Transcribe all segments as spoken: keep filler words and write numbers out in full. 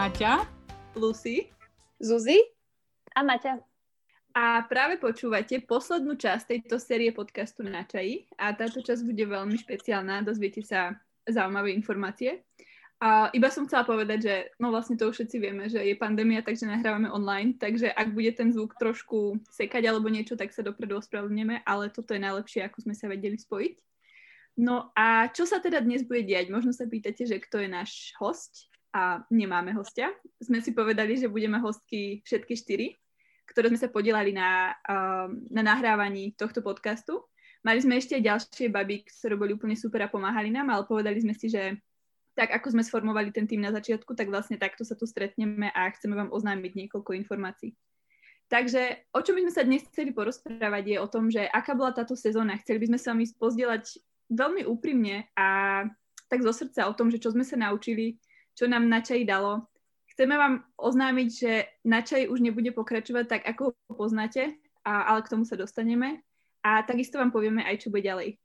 Máťa, Lucy, Zuzi a Maťa. A práve počúvate poslednú časť tejto série podcastu Na čaji a táto časť bude veľmi špeciálna, dozviete sa zaujímavé informácie. A iba som chcela povedať, že no vlastne to už všetci vieme, že je pandémia, takže nahrávame online, takže ak bude ten zvuk trošku sekať alebo niečo, tak sa dopredu ospravedlneme, ale toto je najlepšie, ako sme sa vedeli spojiť. No a čo sa teda dnes bude diať? Možno sa pýtate, že kto je náš hosť a nemáme hostia. Sme si povedali, že budeme hostky všetky štyri, ktoré sme sa podielali na, na nahrávaní tohto podcastu. Mali sme ešte aj ďalšie baby, ktoré boli úplne super a pomáhali nám, ale povedali sme si, že tak ako sme sformovali ten tým na začiatku, tak vlastne takto sa tu stretneme a chceme vám oznámiť niekoľko informácií. Takže o čom by sme sa dnes chceli porozprávať je o tom, že aká bola táto sezóna. Chceli by sme sa vám ísť pozdieľať veľmi úprimne a tak zo srdca o tom, že čo sme sa naučili, čo nám Na čaji dalo. Chceme vám oznámiť, že Na čaji už nebude pokračovať tak, ako ho poznáte, a, ale k tomu sa dostaneme. A takisto vám povieme aj, čo bude ďalej.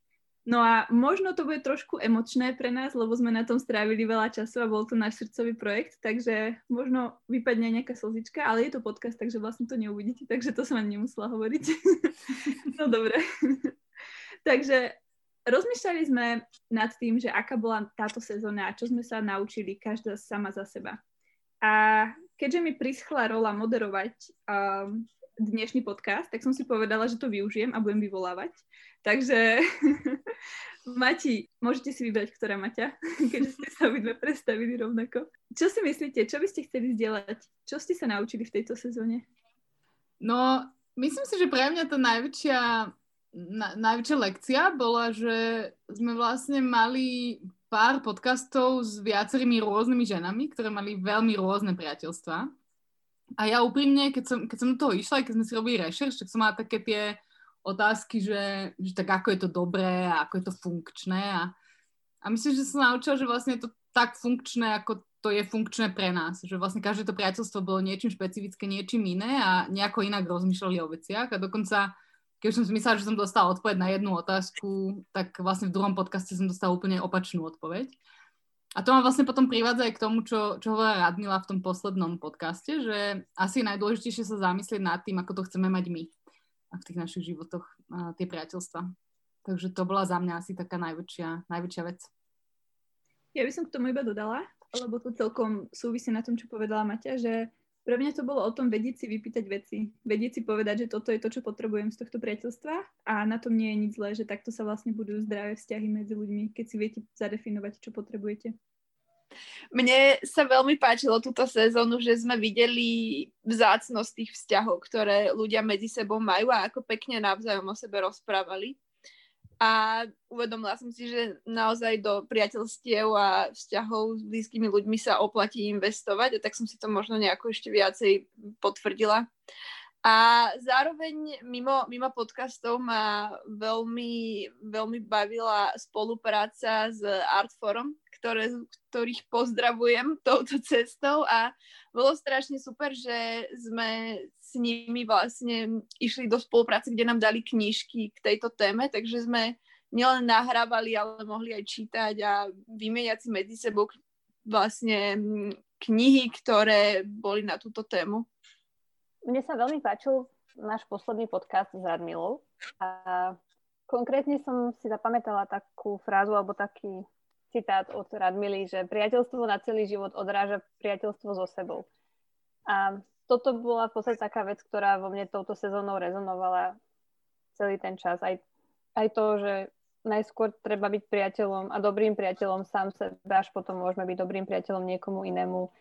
No a možno to bude trošku emočné pre nás, lebo sme na tom strávili veľa času a bol to náš srdcový projekt, takže možno vypadne nejaká slzička, ale je to podcast, takže vlastne to neuvidíte, takže to som ani nemusela hovoriť. No dobre. Takže rozmýšľali sme nad tým, že aká bola táto sezóna a čo sme sa naučili každá sama za seba. A keďže mi prischla rola moderovať um, dnešný podcast, tak som si povedala, že to využijem a budem vyvolávať. Takže Mati, môžete si vybrať, ktorá Maťa, keďže ste sa obidve predstavili rovnako. Čo si myslíte, čo by ste chceli zdieľať? Čo ste sa naučili v tejto sezóne? No, myslím si, že pre mňa to najväčšia, na, najväčšia lekcia bola, že sme vlastne mali pár podcastov s viacerými rôznymi ženami, ktoré mali veľmi rôzne priateľstvá. A ja úprimne, keď som, keď som do toho išla, keď sme si robili rešerš, tak som mala také tie otázky, že, že tak ako je to dobré a ako je to funkčné. A, a myslím, že som naučila, že vlastne je to tak funkčné, ako to je funkčné pre nás. Že vlastne každé to priateľstvo bolo niečím špecifické, niečím iné a nejako inak rozmýšľali o veciach. A dokonca, keď som si myslela, že som dostala odpoveď na jednu otázku, tak vlastne v druhom podcaste som dostala úplne opačnú odpoveď. A to ma vlastne potom privádza aj k tomu, čo, čo hovorila Radmila v tom poslednom podcaste, že asi je najdôležitejšie sa zamyslieť nad tým, ako to chceme mať my v tých našich životoch, tie priateľstva. Takže to bola za mňa asi taká najväčšia, najväčšia vec. Ja by som k tomu iba dodala, lebo to celkom súvisí na tom, čo povedala Maťa, že pre mňa to bolo o tom vedieť si vypýtať veci. Vedieť si povedať, že toto je to, čo potrebujem z tohto priateľstva a na tom nie je nič zlé, že takto sa vlastne budú zdravé vzťahy medzi ľuďmi, keď si viete zadefinovať, čo potrebujete. Mne sa veľmi páčilo túto sezónu, že sme videli vzácnosť tých vzťahov, ktoré ľudia medzi sebou majú a ako pekne navzájom o sebe rozprávali. A uvedomila som si, že naozaj do priateľstiev a vzťahov s blízkymi ľuďmi sa oplatí investovať, a tak som si to možno nejako ešte viacej potvrdila. A zároveň mimo, mimo podcastov ma veľmi, veľmi bavila spolupráca s Artforum, ktoré, ktorých pozdravujem touto cestou, a bolo strašne super, že sme s nimi vlastne išli do spolupráce, kde nám dali knižky k tejto téme, takže sme nielen nahrávali, ale mohli aj čítať a vymeniať si medzi sebou vlastne knihy, ktoré boli na túto tému. Mne sa veľmi páčil náš posledný podcast s Radmilou a konkrétne som si zapamätala takú frázu alebo taký citát od Radmily, že priateľstvo na celý život odráža priateľstvo so sebou. A toto bola v podstate taká vec, ktorá vo mne touto sezónou rezonovala celý ten čas. Aj, aj to, že najskôr treba byť priateľom a dobrým priateľom sám sebe, až potom môžeme byť dobrým priateľom niekomu inému,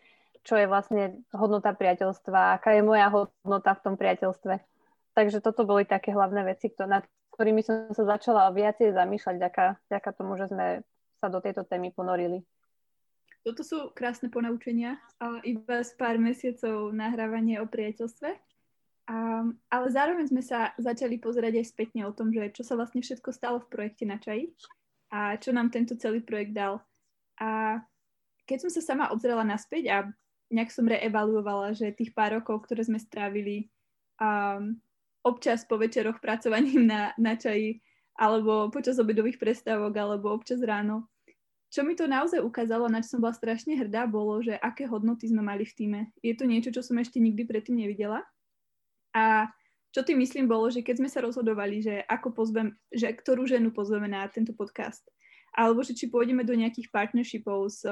čo je vlastne hodnota priateľstva, aká je moja hodnota v tom priateľstve. Takže toto boli také hlavné veci, nad ktorými som sa začala viacej zamýšľať, vďaka, vďaka tomu, že sme sa do tejto témy ponorili. Toto sú krásne ponaučenia, iba z pár mesiacov nahrávanie o priateľstve. Um, ale zároveň sme sa začali pozerať aj spätne o tom, že čo sa vlastne všetko stalo v projekte Na čaji a čo nám tento celý projekt dal. A keď som sa sama obzrela naspäť a nejak som reevaluovala, že tých pár rokov, ktoré sme strávili um, občas po večeroch pracovaním na, na čaji, alebo počas obedových prestávok, alebo občas ráno, Čo mi to naozaj ukázalo, na čo som bola strašne hrdá, bolo, že aké hodnoty sme mali v tíme. Je to niečo, čo som ešte nikdy predtým nevidela. A čo tým myslím bolo, že keď sme sa rozhodovali, že ako pozvem, že ktorú ženu pozveme na tento podcast, alebo že či pôjdeme do nejakých partnershipov s,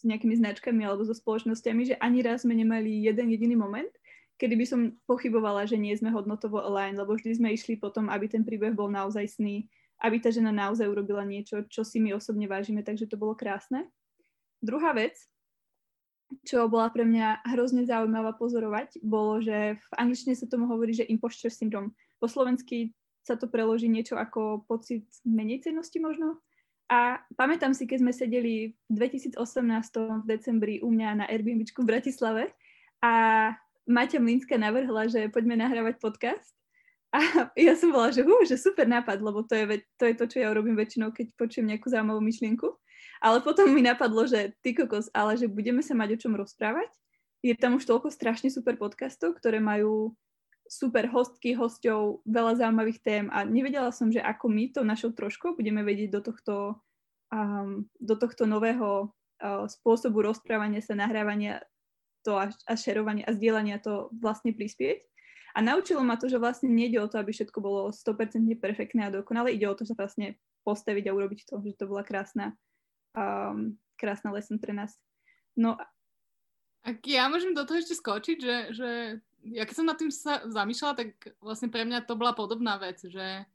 s nejakými značkami alebo so spoločnosťami, že ani raz sme nemali jeden jediný moment, kedy by som pochybovala, že nie sme hodnotovo aligned, lebo vždy sme išli potom, aby ten príbeh bol naozaj sný, aby tá žena naozaj urobila niečo, čo si my osobne vážime, takže to bolo krásne. Druhá vec, čo bola pre mňa hrozne zaujímavá pozorovať, bolo, že v angličtine sa tomu hovorí, že imposter syndrome. Po slovensky sa to preloží niečo ako pocit menejcennosti možno. A pamätám si, keď sme sedeli v dvetisícosemnásť v decembri u mňa na Airbnbčku v Bratislave a Maťa Mlínska navrhla, že poďme nahrávať podcast. A ja som bola, že, hú, že super nápad, lebo to je, to je to, čo ja robím väčšinou, keď počujem nejakú zaujímavú myšlienku. Ale potom mi napadlo, že ty kokos, ale že budeme sa mať o čom rozprávať. Je tam už toľko strašne super podcastov, ktoré majú super hostky, hostov, veľa zaujímavých tém a nevedela som, že ako my to našou troškou budeme vedieť do tohto, um, do tohto nového uh, spôsobu rozprávania sa, nahrávania to a, a šerovania a zdieľania to vlastne prispieť. A naučilo ma to, že vlastne nejde o to, aby všetko bolo sto percent perfektné a dokonale. Ide o to, že vlastne postaviť a urobiť to. Že to bola krásna, um, krásna lesson pre nás. No a... Ak ja môžem do toho ešte skočiť, že, že ja keď som nad tým sa zamýšľala, tak vlastne pre mňa to bola podobná vec, že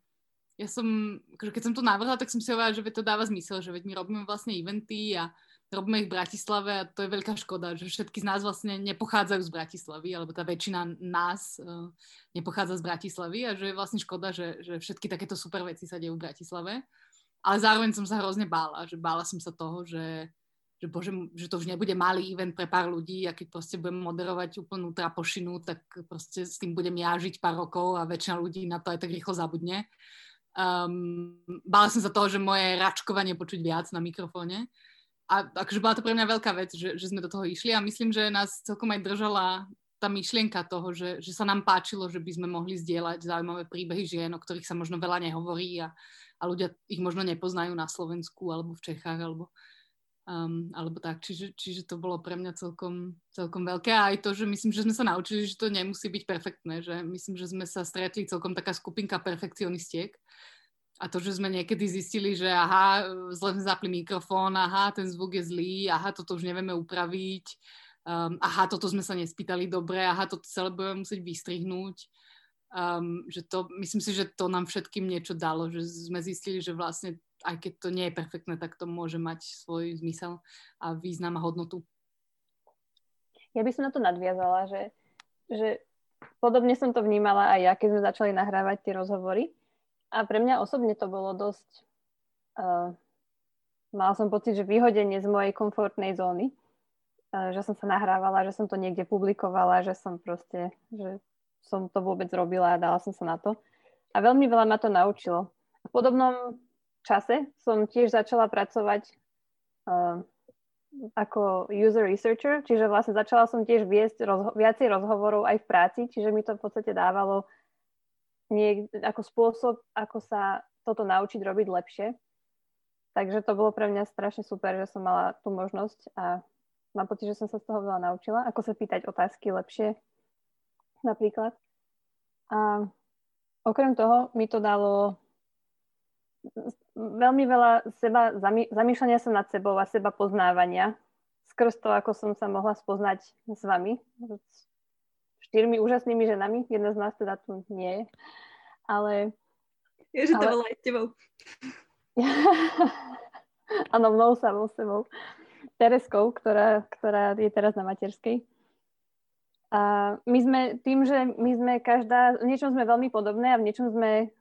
ja som, keď som to navrhla, tak som si hovorila, že to dáva zmysel, že veď my robíme vlastne eventy a robíme ich v Bratislave a to je veľká škoda, že všetky z nás vlastne nepochádzajú z Bratislavy, alebo tá väčšina nás uh, nepochádza z Bratislavy a že je vlastne škoda, že, že všetky takéto super veci sa dejú v Bratislave. Ale zároveň som sa hrozne bála, že bála som sa toho, že, že, bože, že to už nebude malý event pre pár ľudí a keď proste budem moderovať úplnú trapošinu, tak proste s tým budem ja žiť pár rokov a väčšina ľudí na to aj tak rýchlo zabudne. Um, bála som sa toho, že moje račkovanie počuť viac na mikrofóne. A akože bola to pre mňa veľká vec, že, že sme do toho išli a myslím, že nás celkom aj držala tá myšlienka toho, že, že sa nám páčilo, že by sme mohli zdieľať zaujímavé príbehy žien, o ktorých sa možno veľa nehovorí a, a ľudia ich možno nepoznajú na Slovensku alebo v Čechách alebo, um, alebo tak. Čiže, čiže to bolo pre mňa celkom, celkom veľké a aj to, že myslím, že sme sa naučili, že to nemusí byť perfektné, že myslím, že sme sa stretli celkom taká skupinka perfekcionistiek. A to, že sme niekedy zistili, že aha, zle sme zapli mikrofón, aha, ten zvuk je zlý, aha, toto už nevieme upraviť, um, aha, toto sme sa nespýtali dobre, aha, toto celé budeme musieť vystrihnúť. Um, že to, myslím si, že to nám všetkým niečo dalo, že sme zistili, že vlastne, aj keď to nie je perfektné, tak to môže mať svoj zmysel a význam a hodnotu. Ja by som na to nadviazala, že, že podobne som to vnímala aj ja, keď sme začali nahrávať tie rozhovory. A pre mňa osobne to bolo dosť... Uh, mala som pocit, že vyhodenie z mojej komfortnej zóny, uh, že som sa nahrávala, že som to niekde publikovala, že som proste, že som to vôbec robila a dala som sa na to. A veľmi veľa ma to naučilo. A v podobnom čase som tiež začala pracovať uh, ako user researcher, čiže vlastne začala som tiež viesť rozho- viacej rozhovorov aj v práci, čiže mi to v podstate dávalo Niek- ako spôsob, ako sa toto naučiť robiť lepšie. Takže to bolo pre mňa strašne super, že som mala tú možnosť a mám pocit, že som sa z toho veľa naučila, ako sa pýtať otázky lepšie napríklad. A okrem toho mi to dalo veľmi veľa seba zamý- zamýšľania sa nad sebou a seba poznávania skrz to, ako som sa mohla spoznať s vami, štyrmi úžasnými ženami. Jedna z nás teda tu nie je. Ale... Ježi, to ale... bola aj s tebou. Áno, mnou samou sebou. Tereskou, ktorá, ktorá je teraz na materskej. A my sme tým, že my sme každá... V niečom sme veľmi podobné a v niečom sme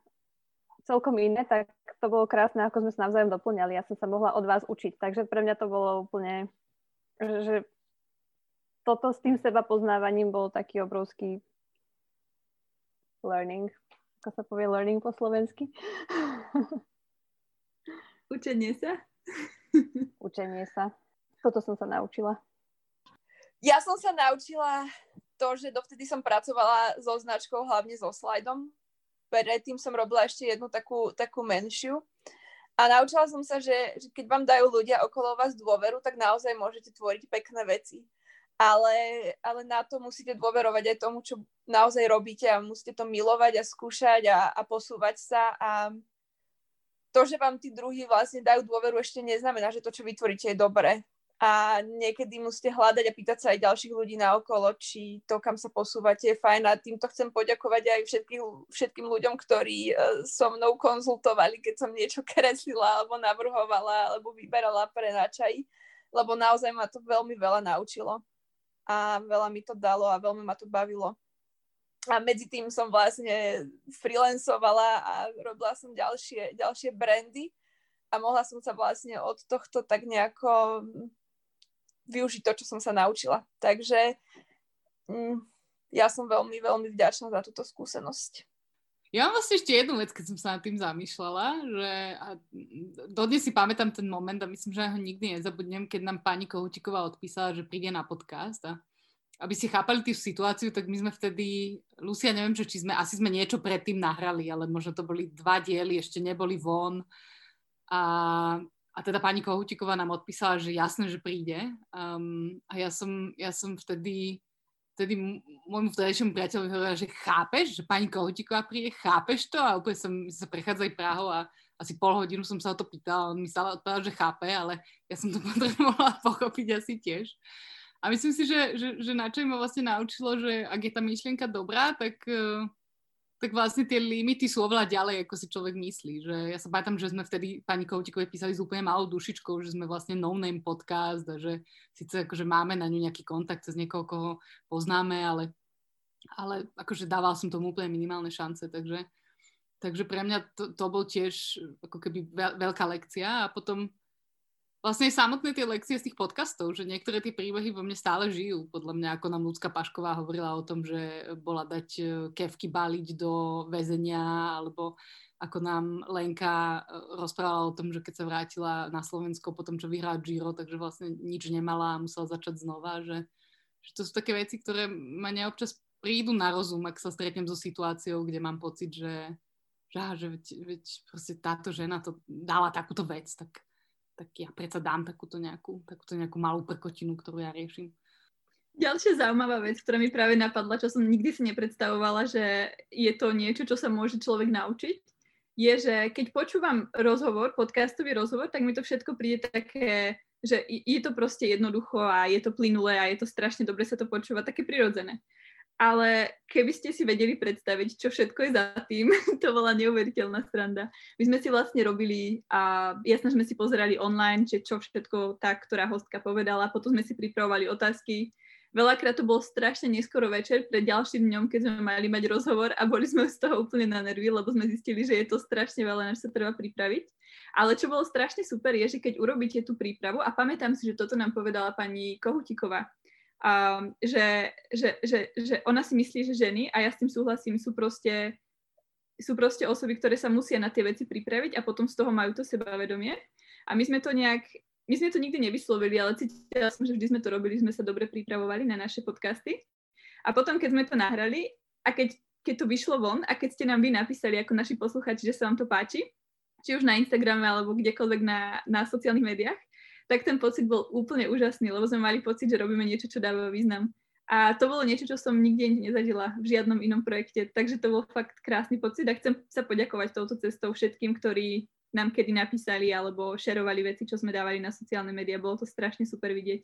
celkom iné, tak to bolo krásne, ako sme sa navzájom doplňali. Ja som sa mohla od vás učiť. Takže pre mňa to bolo úplne... že toto s tým seba poznávaním bol taký obrovský learning. Ako sa povie learning po slovensky? Učenie sa. Učenie sa. Toto som sa naučila. Ja som sa naučila to, že dovtedy som pracovala so značkou, hlavne so slajdom. Predtým som robila ešte jednu takú, takú menšiu. A naučila som sa, že, že keď vám dajú ľudia okolo vás dôveru, tak naozaj môžete tvoriť pekné veci. Ale, ale na to musíte dôverovať aj tomu, čo naozaj robíte, a musíte to milovať a skúšať a, a posúvať sa. A to, že vám tí druhí vlastne dajú dôveru, ešte neznamená, že to, čo vytvoríte, je dobré. A niekedy musíte hľadať a pýtať sa aj ďalších ľudí naokolo, či to, kam sa posúvate, je fajn. A týmto chcem poďakovať aj všetkým ľuďom, ktorí so mnou konzultovali, keď som niečo kreslila alebo navrhovala alebo vyberala pre Načaj, lebo naozaj ma to veľmi veľa naučilo. A veľa mi to dalo a veľmi ma to bavilo. A medzi tým som vlastne freelancovala a robila som ďalšie, ďalšie brandy a mohla som sa vlastne od tohto tak nejako využiť to, čo som sa naučila. Takže ja som veľmi, veľmi vďačná za túto skúsenosť. Ja mám vlastne ešte jednu vec, keď som sa nad tým zamýšľala, že a dodnes si pamätám ten moment a myslím, že ho nikdy nezabudnem, keď nám pani Kohutiková odpísala, že príde na podcast. A aby ste chápali tú situáciu, tak my sme vtedy, Lucia, neviem, čo, či sme, asi sme niečo predtým nahrali, ale možno to boli dva diely, ešte neboli von. A, a teda pani Kohutiková nám odpísala, že jasné, že príde. Um, a ja som, ja som vtedy... Vtedy môjmu vtedajšiemu priateľovi hovorila, že chápeš, že pani Kohutiková príde, chápeš to? A úplne som sa prechádzali Prahou a asi pol hodinu som sa o to pýtala, on mi stále odpovedal, že chápe, ale ja som to potrebovala pochopiť asi tiež. A myslím si, že, že, že Načaj ma vlastne naučilo, že ak je tá myšlienka dobrá, tak, tak vlastne tie limity sú oveľa ďalej, ako si človek myslí. Že ja sa pamätám, že sme vtedy pani Kohutikovej písali s úplne malou dušičkou, že sme vlastne no-name podcast a že síce akože máme na ňu nejaký kontakt cez niekoho, koho poznáme, ale, ale akože dával som tomu úplne minimálne šance, takže, takže pre mňa to, to bol tiež ako keby veľká lekcia. A potom vlastne samotné tie lekcie z tých podcastov, že niektoré tie príbehy vo mne stále žijú, podľa mňa, ako nám Ľudka Pašková hovorila o tom, že bola dať kefky baliť do väzenia, alebo ako nám Lenka rozprávala o tom, že keď sa vrátila na Slovensko po tom, čo vyhrala Giro, takže vlastne nič nemala a musela začať znova, že, že to sú také veci, ktoré ma neobčas prídu na rozum, ak sa stretnem so situáciou, kde mám pocit, že, že, že veď, veď proste táto žena to dala takúto vec, tak, tak ja predsa dám takúto nejakú, takúto nejakú malú prkotinu, ktorú ja riešim. Ďalšia zaujímavá vec, ktorá mi práve napadla, čo som nikdy si nepredstavovala, že je to niečo, čo sa môže človek naučiť, je, že keď počúvam rozhovor, podcastový rozhovor, tak mi to všetko príde také, že je to proste jednoducho a je to plynulé a je to strašne dobre sa to počúva, také prirodzené. Ale keby ste si vedeli predstaviť, čo všetko je za tým, to bola neuveriteľná sranda. My sme si vlastne robili a jasne sme si pozerali online, že čo všetko tá, ktorá hostka povedala, potom sme si pripravovali otázky. Veľakrát to bolo strašne neskoro večer pred ďalším dňom, keď sme mali mať rozhovor a boli sme z toho úplne na nervy, lebo sme zistili, že je to strašne veľa, než sa treba pripraviť. Ale čo bolo strašne super je, že keď urobíte tú prípravu, a pamätám si, že toto nám povedala pani Kohutiková, a, že, že, že, že ona si myslí, že ženy, a ja s tým súhlasím, sú proste, sú proste osoby, ktoré sa musia na tie veci pripraviť a potom z toho majú to sebavedomie. A my sme to nejak... My sme to nikdy nevyslovili, ale cítila som, že vždy sme to robili, sme sa dobre pripravovali na naše podcasty. A potom, keď sme to nahrali a keď, keď to vyšlo von a keď ste nám vy napísali ako naši posluchači, že sa vám to páči, či už na Instagrame alebo kdekoľvek na, na sociálnych médiách, tak ten pocit bol úplne úžasný, lebo sme mali pocit, že robíme niečo, čo dáva význam. A to bolo niečo, čo som nikdy nezažila v žiadnom inom projekte, takže to bol fakt krásny pocit a chcem sa poďakovať touto cestou všetkým, ktorí nám kedy napísali alebo šerovali veci, čo sme dávali na sociálne médiá. Bolo to strašne super vidieť.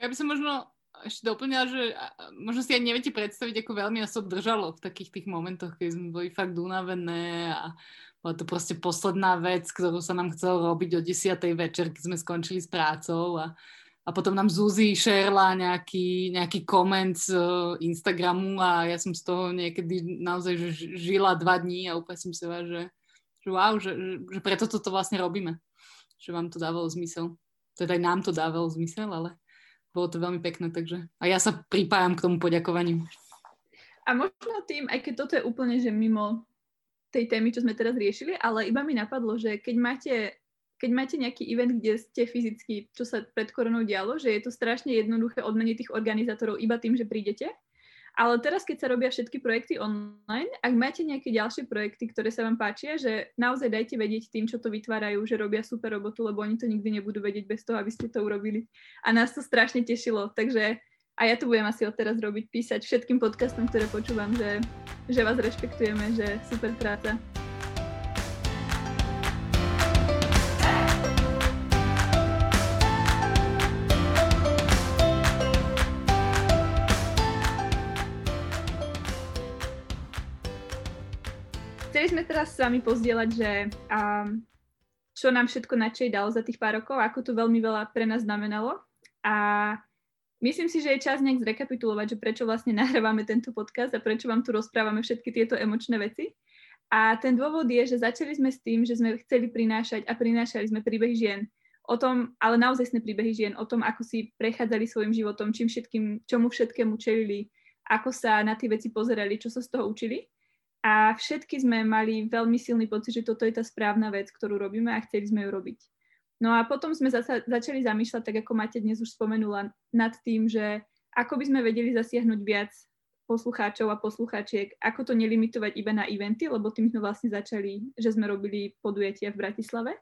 Ja by som možno ešte doplňala, že možno si aj neviete predstaviť, ako veľmi nás to držalo v takých tých momentoch, keď sme boli fakt unavené a bola to proste posledná vec, ktorú sa nám chcelo robiť o desiatej večer, keď sme skončili s prácou a A potom nám Zuzi šerla nejaký, nejaký koment z Instagramu a ja som z toho niekedy naozaj žila dva dní a úplne som si hovorila, že, že wow, že, že preto toto vlastne robíme. Že vám to dávalo zmysel. Teda aj nám to dávalo zmysel, ale bolo to veľmi pekné, takže a ja sa pripájam k tomu poďakovaniu. A možno tým, aj keď toto je úplne, že mimo tej témy, čo sme teraz riešili, ale iba mi napadlo, že keď máte... keď máte nejaký event, kde ste fyzicky, čo sa pred koronou dialo, že je to strašne jednoduché odmeniť tých organizátorov iba tým, že prídete. Ale teraz, keď sa robia všetky projekty online, ak máte nejaké ďalšie projekty, ktoré sa vám páčia, že naozaj dajte vedieť tým, čo to vytvárajú, že robia super robotu, lebo oni to nikdy nebudú vedieť bez toho, aby ste to urobili. A nás to strašne tešilo, takže a ja to budem asi odteraz robiť, písať všetkým podcastom, ktoré počúvam, že, že vás rešpektujeme, že super práca. Chceli sme teraz s vami pozdieľať, že um, čo nám všetko nadšej dalo za tých pár rokov, ako to veľmi veľa pre nás znamenalo. A myslím si, že je čas nejak zrekapitulovať, že prečo vlastne nahrávame tento podcast a prečo vám tu rozprávame všetky tieto emočné veci. A ten dôvod je, že začali sme s tým, že sme chceli prinášať a prinášali sme príbehy žien o tom, ale naozaj sme príbehy žien o tom, ako si prechádzali svojim životom, čím všetkým, čomu všetkému čelili, ako sa na tie veci pozerali, čo sa z toho učili. A všetky sme mali veľmi silný pocit, že toto je tá správna vec, ktorú robíme a chceli sme ju robiť. No a potom sme zasa, začali zamýšľať, tak ako Matej dnes už spomenula, nad tým, že ako by sme vedeli zasiahnuť viac poslucháčov a poslucháčiek, ako to nelimitovať iba na eventy, lebo tým sme vlastne začali, že sme robili podujatia v Bratislave.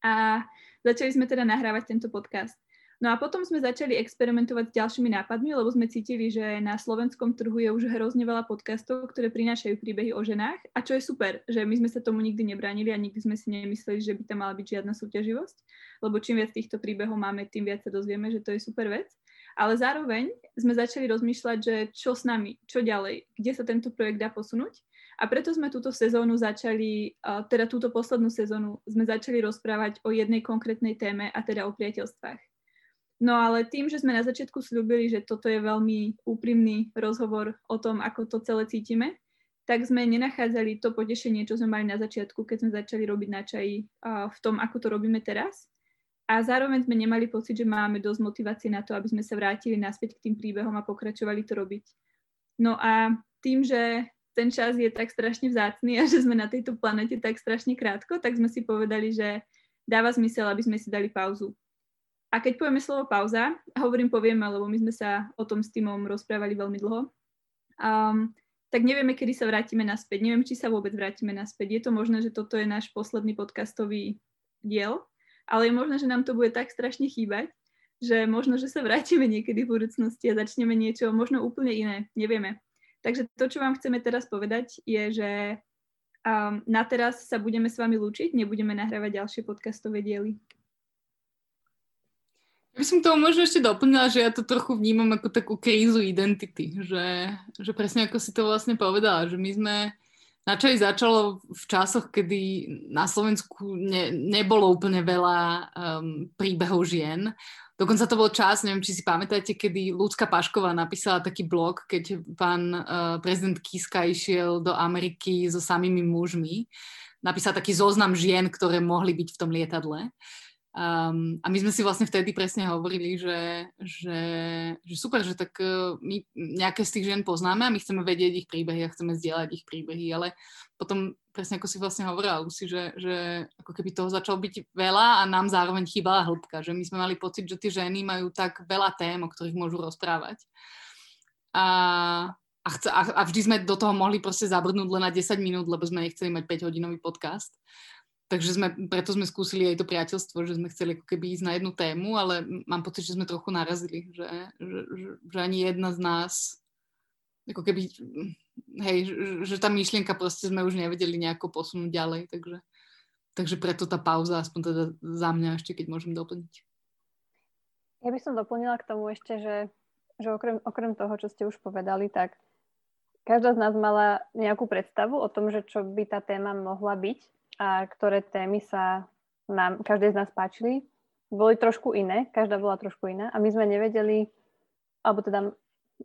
A začali sme teda nahrávať tento podcast. No a potom sme začali experimentovať s ďalšími nápadmi, lebo sme cítili, že na slovenskom trhu je už hrozne veľa podcastov, ktoré prinášajú príbehy o ženách. A čo je super, že my sme sa tomu nikdy nebránili a nikdy sme si nemysleli, že by tam mala byť žiadna súťaživosť, lebo čím viac týchto príbehov máme, tým viac sa dozvieme, že to je super vec. Ale zároveň sme začali rozmýšľať, že čo s nami, čo ďalej, kde sa tento projekt dá posunúť. A preto sme túto sezónu začali, teda túto poslednú sezónu sme začali rozprávať o jednej konkrétnej téme, a teda o priateľstvách. No ale tým, že sme na začiatku sľúbili, že toto je veľmi úprimný rozhovor o tom, ako to celé cítime, tak sme nenachádzali to potešenie, čo sme mali na začiatku, keď sme začali robiť na čaji v tom, ako to robíme teraz. A zároveň sme nemali pocit, že máme dosť motivácie na to, aby sme sa vrátili naspäť k tým príbehom a pokračovali to robiť. No a tým, že ten čas je tak strašne vzácny a že sme na tejto planete tak strašne krátko, tak sme si povedali, že dáva zmysel, aby sme si dali pauzu. A keď povieme slovo pauza, hovorím povieme, lebo my sme sa o tom s týmom rozprávali veľmi dlho, um, tak nevieme, kedy sa vrátime naspäť. Neviem, či sa vôbec vrátime naspäť. Je to možné, že toto je náš posledný podcastový diel, ale je možné, že nám to bude tak strašne chýbať, že možno, že sa vrátime niekedy v budúcnosti a začneme niečo možno úplne iné. Nevieme. Takže to, čo vám chceme teraz povedať, je, že um, na teraz sa budeme s vami lúčiť, nebudeme nahrávať ďalšie podcastové diely. Ja by som toho možno ešte doplnila, že ja to trochu vnímam ako takú krízu identity, že, že presne ako si to vlastne povedala, že my sme načali začalo v časoch, kedy na Slovensku ne, nebolo úplne veľa um, príbehov žien. Dokonca to bol čas, neviem, či si pamätáte, kedy Ľudka Pašková napísala taký blog, keď pán uh, prezident Kiska išiel do Ameriky so samými mužmi. Napísal taký zoznam žien, ktoré mohli byť v tom lietadle. Um, a my sme si vlastne vtedy presne hovorili, že, že, že super, že tak my nejaké z tých žien poznáme a my chceme vedieť ich príbehy a chceme zdieľať ich príbehy, ale potom presne ako si vlastne hovorila, Lucy, že, že ako keby toho začalo byť veľa a nám zároveň chýbala hĺbka, že my sme mali pocit, že tie ženy majú tak veľa tém, o ktorých môžu rozprávať a, a, chce, a, a vždy sme do toho mohli proste zabrnúť len na desať minút, lebo sme nechceli mať päťhodinový podcast. Takže sme, preto sme skúsili aj to priateľstvo, že sme chceli ako keby ísť na jednu tému, ale mám pocit, že sme trochu narazili, že, že, že ani jedna z nás, ako keby, hej, že tá myšlienka proste sme už nevedeli nejako posunúť ďalej, takže, takže preto tá pauza, aspoň teda za mňa ešte, keď môžem doplniť. Ja by som doplnila k tomu ešte, že, že okrem, okrem toho, čo ste už povedali, tak každá z nás mala nejakú predstavu o tom, že čo by tá téma mohla byť, a ktoré témy sa nám, každej z nás páčili, boli trošku iné, každá bola trošku iná a my sme nevedeli, alebo teda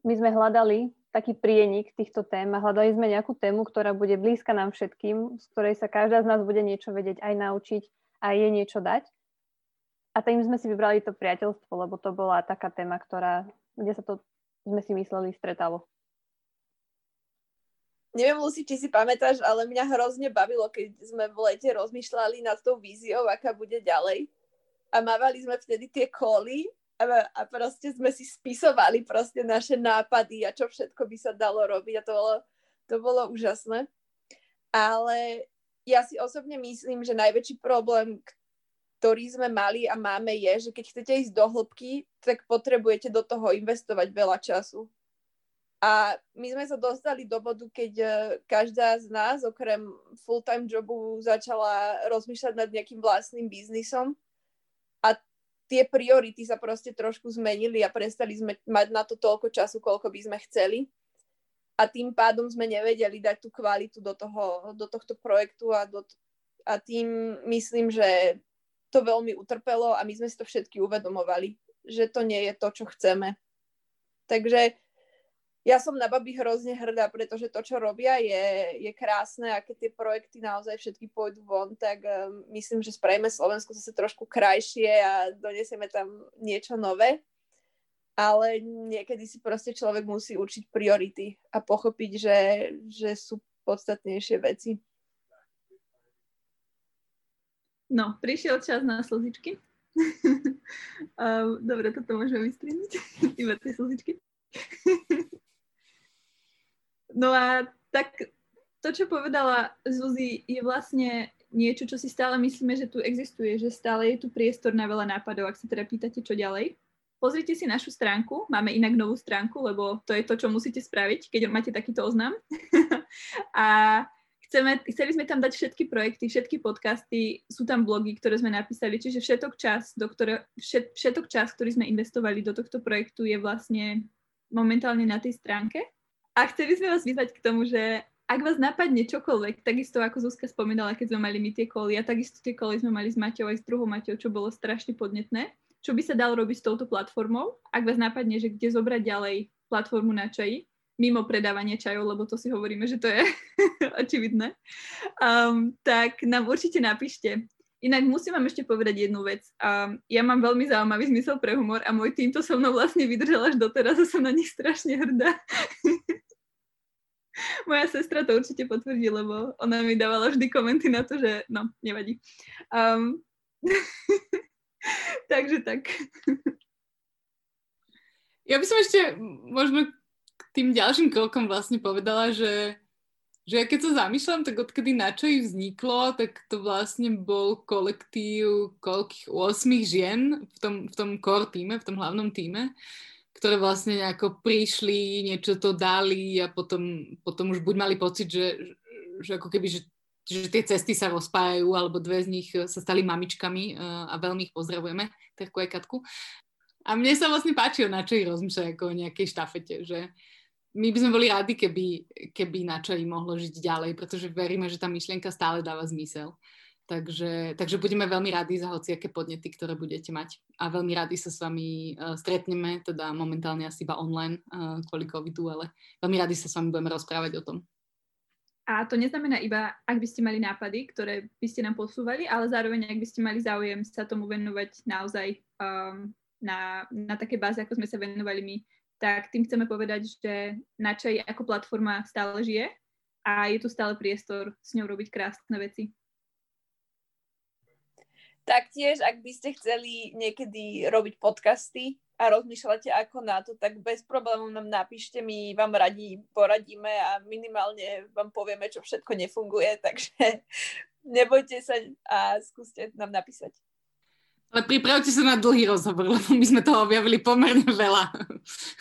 my sme hľadali taký prienik týchto tém a hľadali sme nejakú tému, ktorá bude blízka nám všetkým, z ktorej sa každá z nás bude niečo vedieť, aj naučiť, aj jej niečo dať. A tým sme si vybrali to priateľstvo, lebo to bola taká téma, ktorá, kde sa to, sme si mysleli, stretalo. Neviem, Lucy, či si pamätáš, ale mňa hrozne bavilo, keď sme v lete rozmýšľali nad tou víziou, aká bude ďalej. A mávali sme vtedy tie koly a proste sme si spisovali proste naše nápady a čo všetko by sa dalo robiť a to bolo, to bolo úžasné. Ale ja si osobne myslím, že najväčší problém, ktorý sme mali a máme, je, že keď chcete ísť do hĺbky, tak potrebujete do toho investovať veľa času. A my sme sa dostali do bodu, keď každá z nás, okrem full-time jobu, začala rozmýšľať nad nejakým vlastným biznisom. A tie priority sa proste trošku zmenili a prestali sme mať na to toľko času, koľko by sme chceli. A tým pádom sme nevedeli dať tú kvalitu do, toho, do tohto projektu a, do, a tým myslím, že to veľmi utrpelo a my sme si to všetky uvedomovali, že to nie je to, čo chceme. Takže ja som na babi hrozne hrdá, pretože to, čo robia, je, je krásne a keď tie projekty naozaj všetky pôjdu von, tak um, myslím, že spravíme Slovensko zase trošku krajšie a donesieme tam niečo nové. Ale niekedy si proste človek musí určiť priority a pochopiť, že, že sú podstatnejšie veci. No, prišiel čas na slzičky. Dobre, toto môžeme vystrihnúť. Iba tie slzičky. No a tak to, čo povedala Zuzi, je vlastne niečo, čo si stále myslíme, že tu existuje, že stále je tu priestor na veľa nápadov, ak sa teda pýtate, čo ďalej. Pozrite si našu stránku, máme inak novú stránku, lebo to je to, čo musíte spraviť, keď máte takýto oznam. A chceme, chceli sme tam dať všetky projekty, všetky podcasty, sú tam blogy, ktoré sme napísali, čiže všetok čas, do ktoré, všet, všetok čas, ktorý sme investovali do tohto projektu, je vlastne momentálne na tej stránke. A chceli sme vás vyzvať k tomu, že ak vás napadne čokoľvek, takisto ako Zuzka spomínala, keď sme mali my tie koly, a takisto tie koly sme mali s Matejom aj s druhou Matejom, čo bolo strašne podnetné, čo by sa dalo robiť s touto platformou, ak vás napadne, že kde zobrať ďalej platformu na čaji, mimo predávania čajov, lebo to si hovoríme, že to je očividné, um, tak nám určite napíšte. Inak musím vám ešte povedať jednu vec. Um, ja mám veľmi zaujímavý zmysel pre humor a môj tým to so mnou vlastne vydržal až doteraz a som na nich strašne hrdá. Moja sestra to určite potvrdí, lebo ona mi dávala vždy komenty na to, že no, nevadí. Um, takže tak. Ja by som ešte možno k tým ďalším krokom vlastne povedala, že že ja keď sa zamýšľam, tak odkedy na čo ich vzniklo, tak to vlastne bol kolektív koľkých osmých žien v tom, v tom core týme, v tom hlavnom týme, ktoré vlastne nejako prišli, niečo to dali a potom, potom už buď mali pocit, že, že ako keby, že, že tie cesty sa rozpájajú, alebo dve z nich sa stali mamičkami a veľmi ich pozdravujeme, Terku aj Katku. A mne sa vlastne páčilo, na čo ich rozmýšľať ako o nejakej štafete, že my by sme boli rádi, keby, keby na čaji mohlo žiť ďalej, pretože veríme, že tá myšlienka stále dáva zmysel. Takže, takže budeme veľmi rádi za hociaké podnety, ktoré budete mať. A veľmi rádi sa s vami uh, stretneme, teda momentálne asi iba online uh, kvôli covidu, ale veľmi rádi sa s vami budeme rozprávať o tom. A to neznamená iba, ak by ste mali nápady, ktoré by ste nám posúvali, ale zároveň, ak by ste mali záujem sa tomu venovať naozaj um, na, na také báze, ako sme sa venovali my, tak tým chceme povedať, že na čaji ako platforma stále žije a je tu stále priestor s ňou robiť krásne veci. Taktiež, ak by ste chceli niekedy robiť podcasty a rozmýšľate ako na to, tak bez problémov nám napíšte, my vám radi poradíme a minimálne vám povieme, čo všetko nefunguje, takže nebojte sa a skúste nám napísať. Ale pripravte sa na dlhý rozhovor, lebo my sme toho objavili pomerne veľa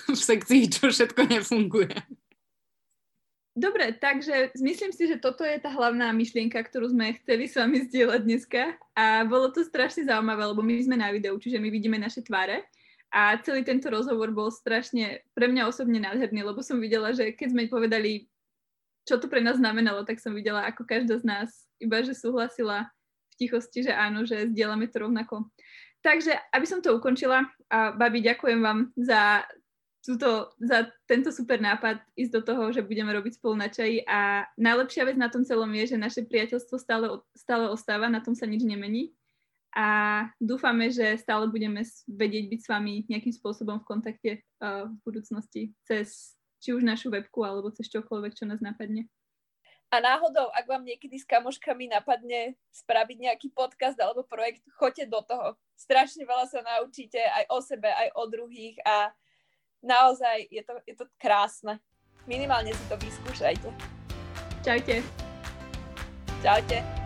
v sekcii, čo všetko nefunguje. Dobre, takže myslím si, že toto je tá hlavná myšlienka, ktorú sme chceli s vami zdieľať dneska a bolo to strašne zaujímavé, lebo my sme na videu, čiže my vidíme naše tváre a celý tento rozhovor bol strašne pre mňa osobne nádherný, lebo som videla, že keď sme povedali, čo to pre nás znamenalo, tak som videla, ako každá z nás iba, že súhlasila v tichosti, že áno, že zdieľame to rovnako. Takže, aby som to ukončila, a babi, ďakujem vám za, túto, za tento super nápad ísť do toho, že budeme robiť spolu na čaji a najlepšia vec na tom celom je, že naše priateľstvo stále, stále ostáva, na tom sa nič nemení a dúfame, že stále budeme vedieť byť s vami nejakým spôsobom v kontakte uh, v budúcnosti cez či už našu webku alebo cez čokoľvek, čo nás napadne. A náhodou, ak vám niekedy s kamoškami napadne spraviť nejaký podcast alebo projekt, choďte do toho. Strašne veľa sa naučíte aj o sebe, aj o druhých a naozaj je to, je to krásne. Minimálne si to vyskúšajte. Čaute. Čaute.